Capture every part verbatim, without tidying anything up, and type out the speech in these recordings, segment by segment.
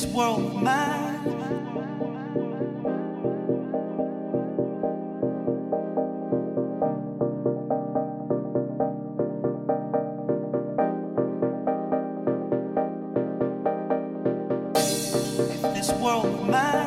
this world of mine, in this world of mine.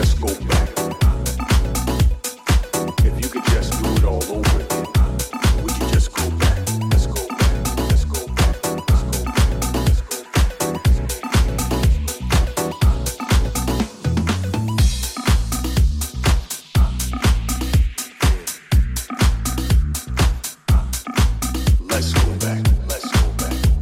just go back, if you could just do it all over again, would you just go back? Let's go back, let's go back, let's go back, let's go back. Let's go back, let's go back, let's go back, let's go back, let's go back, let's go back, let's go back.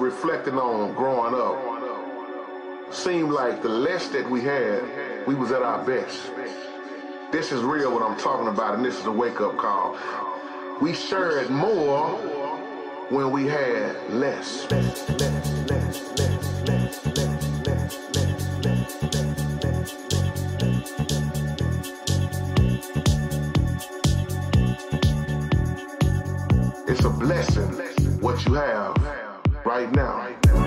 Reflecting on growing up, seemed like the less that we had, we was at our best. This is real what I'm talking about, and this is a wake-up call. We shared more when we had less. Less, less, less, less, less, less, less, less, less, less, less. It's a blessing what you have right now. Right now.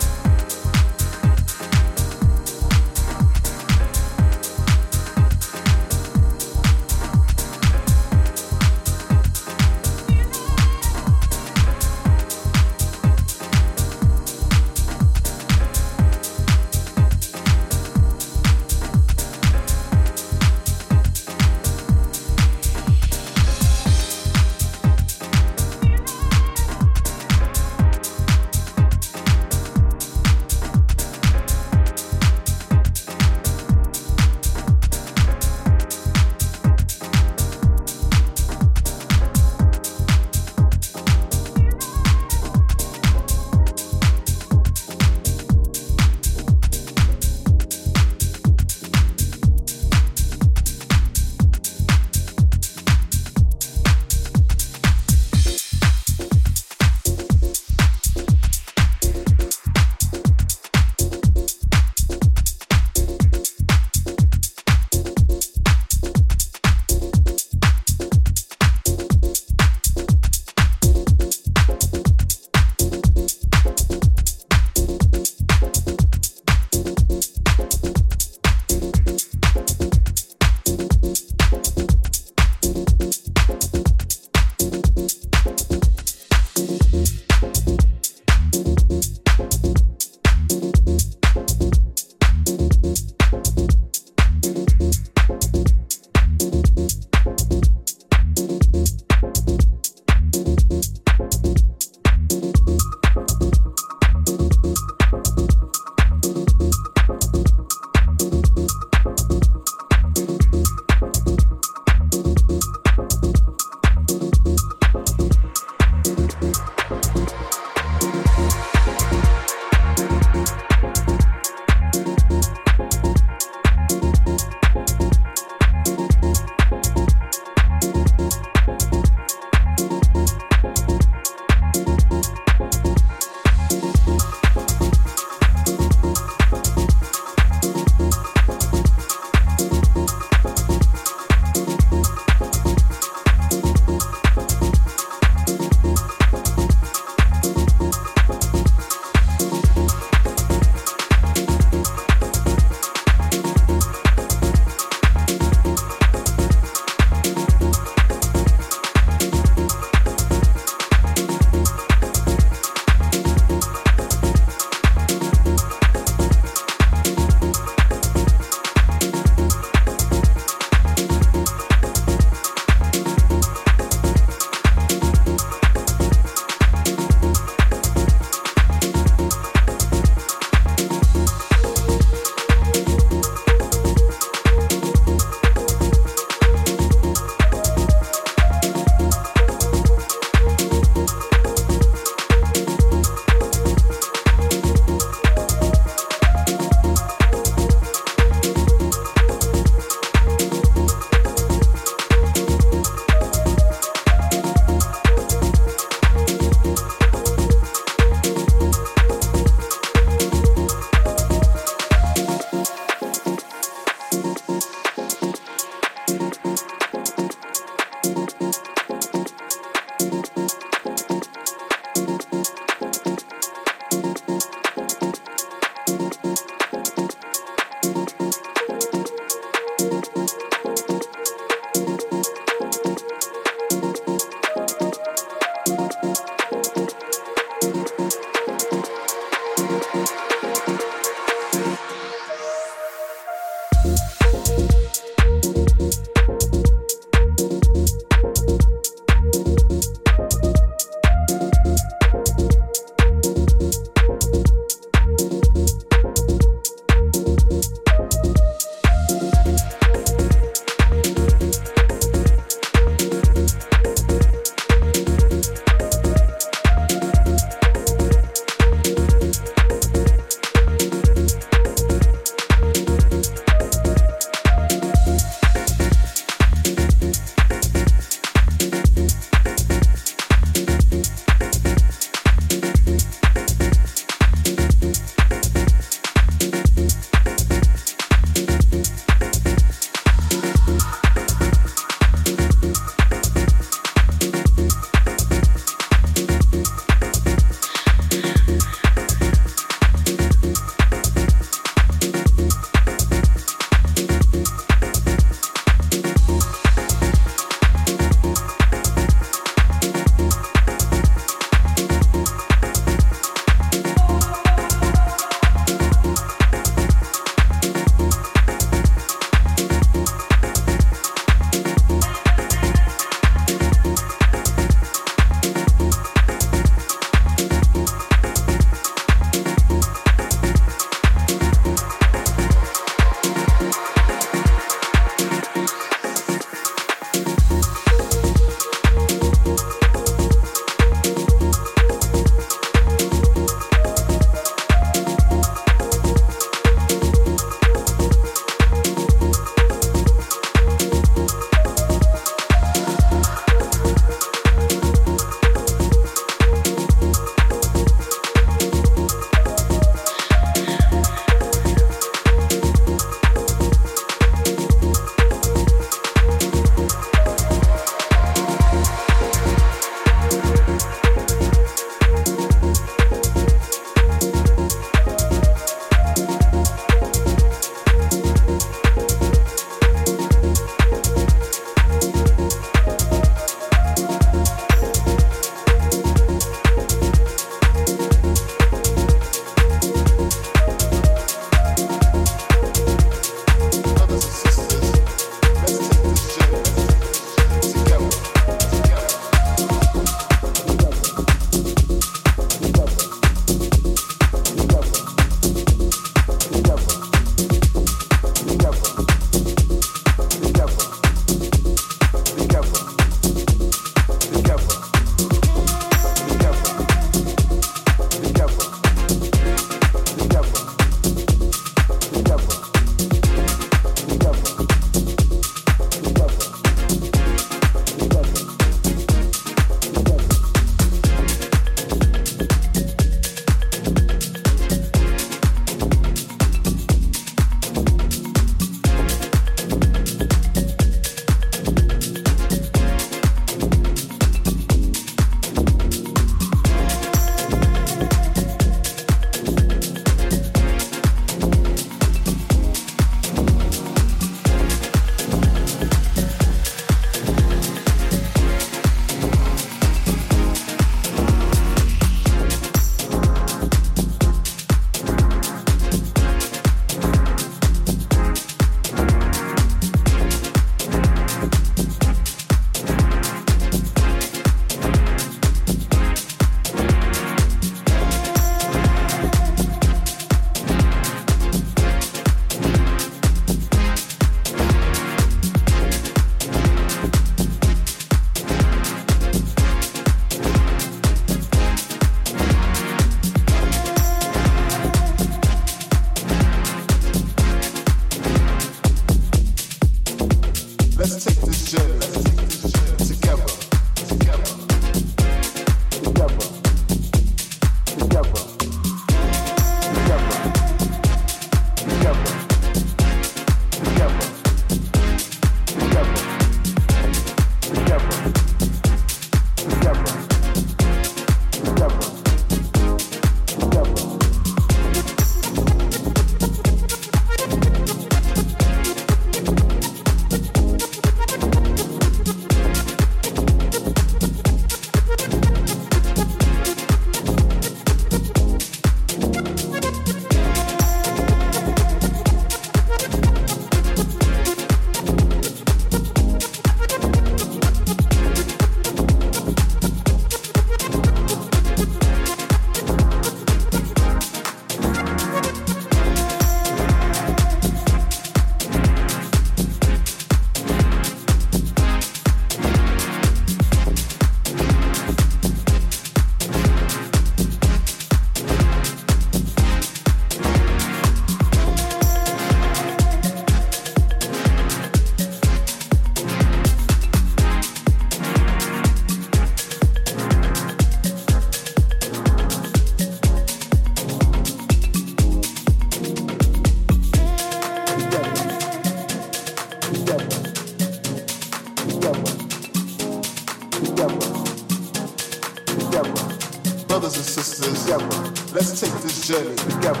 Let's take this journey together,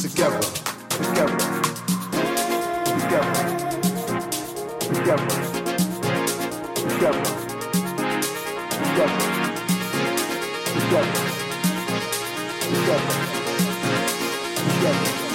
together, together, together, together, together, together, together, together, together.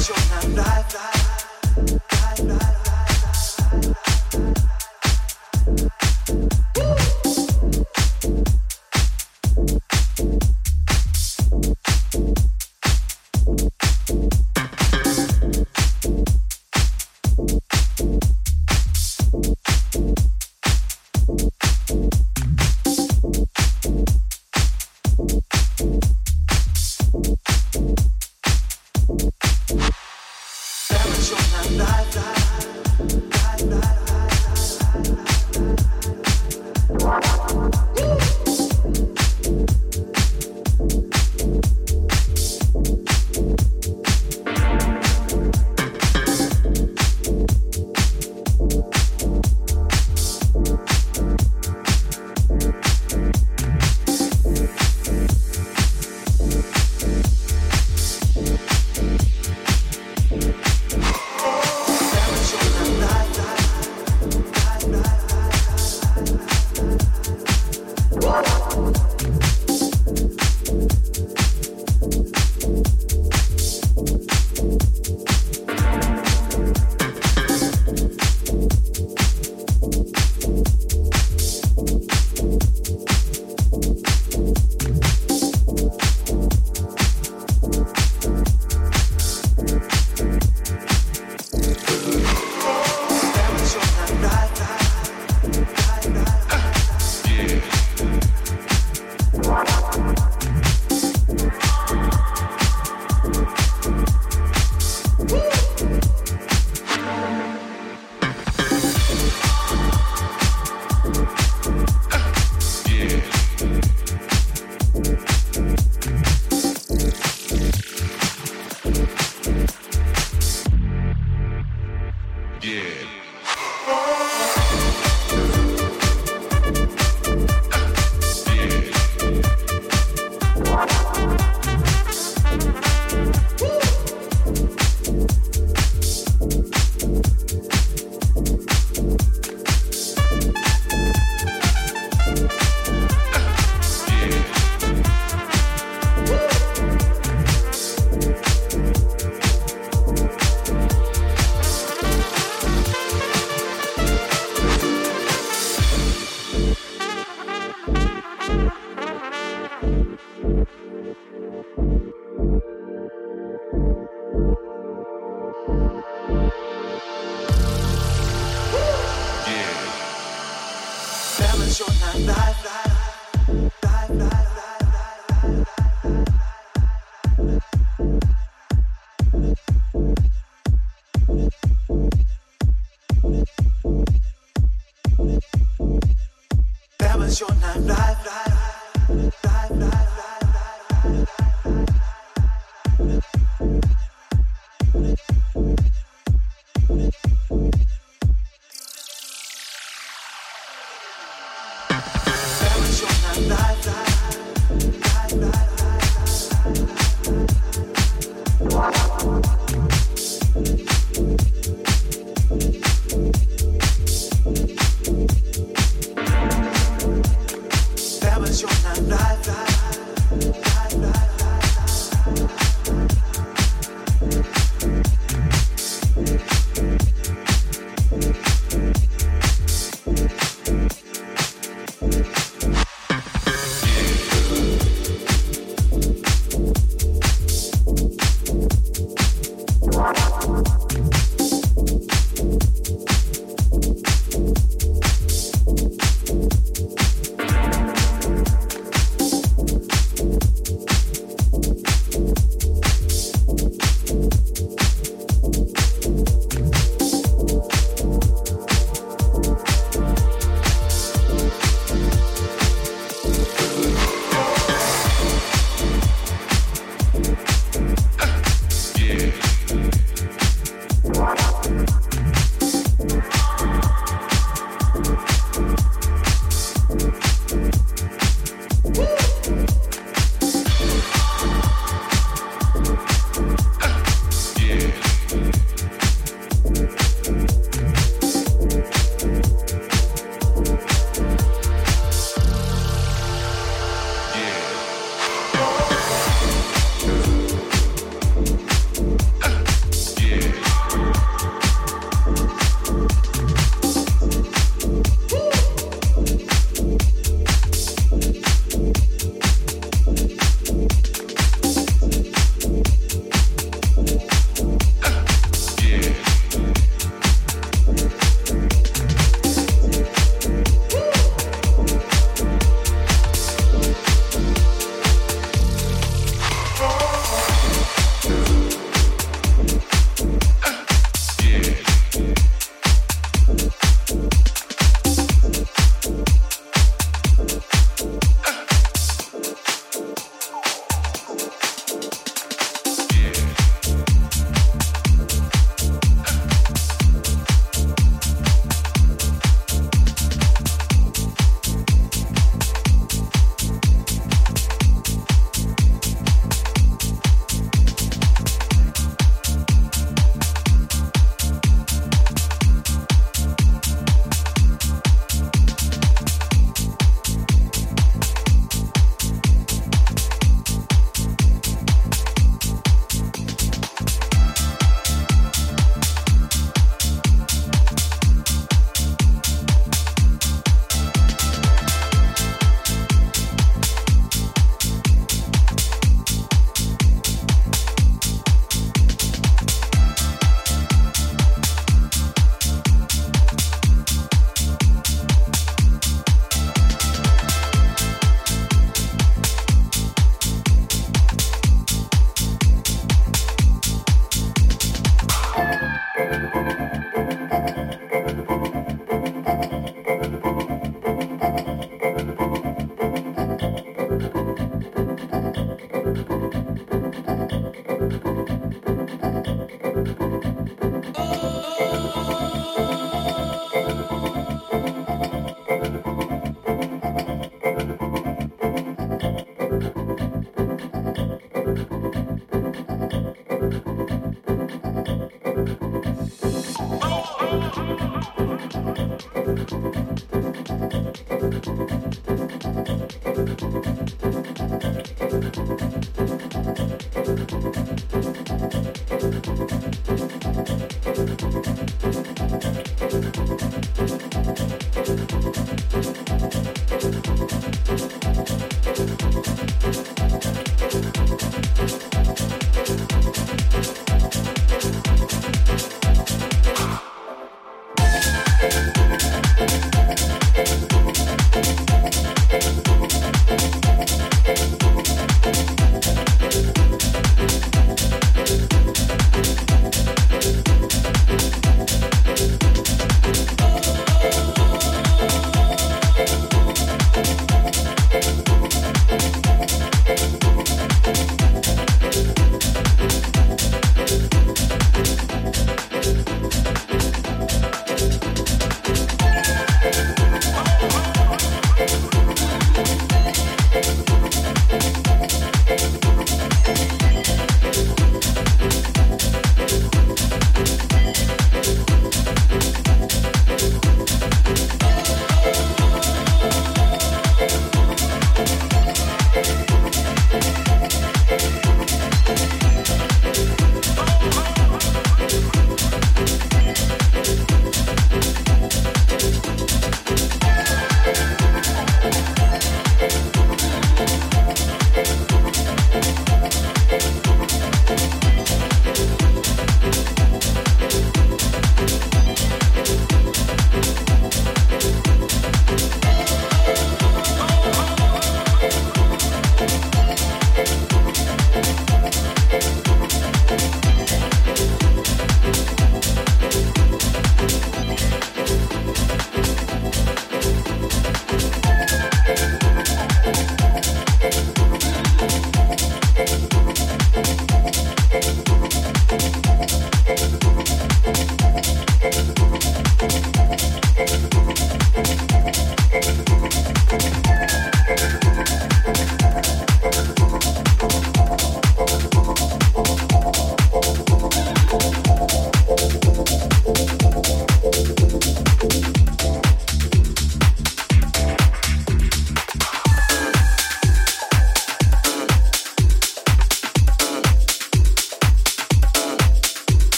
Thank you.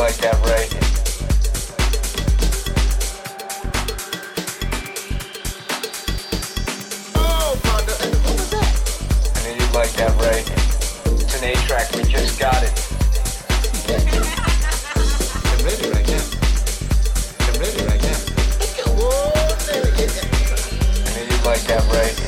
like that, right? Oh, Fonda, and what was that? I knew you'd like that, right? It's an A-track, we just got it. I'm ready right now. I'm ready right now. I knew you'd like that, right?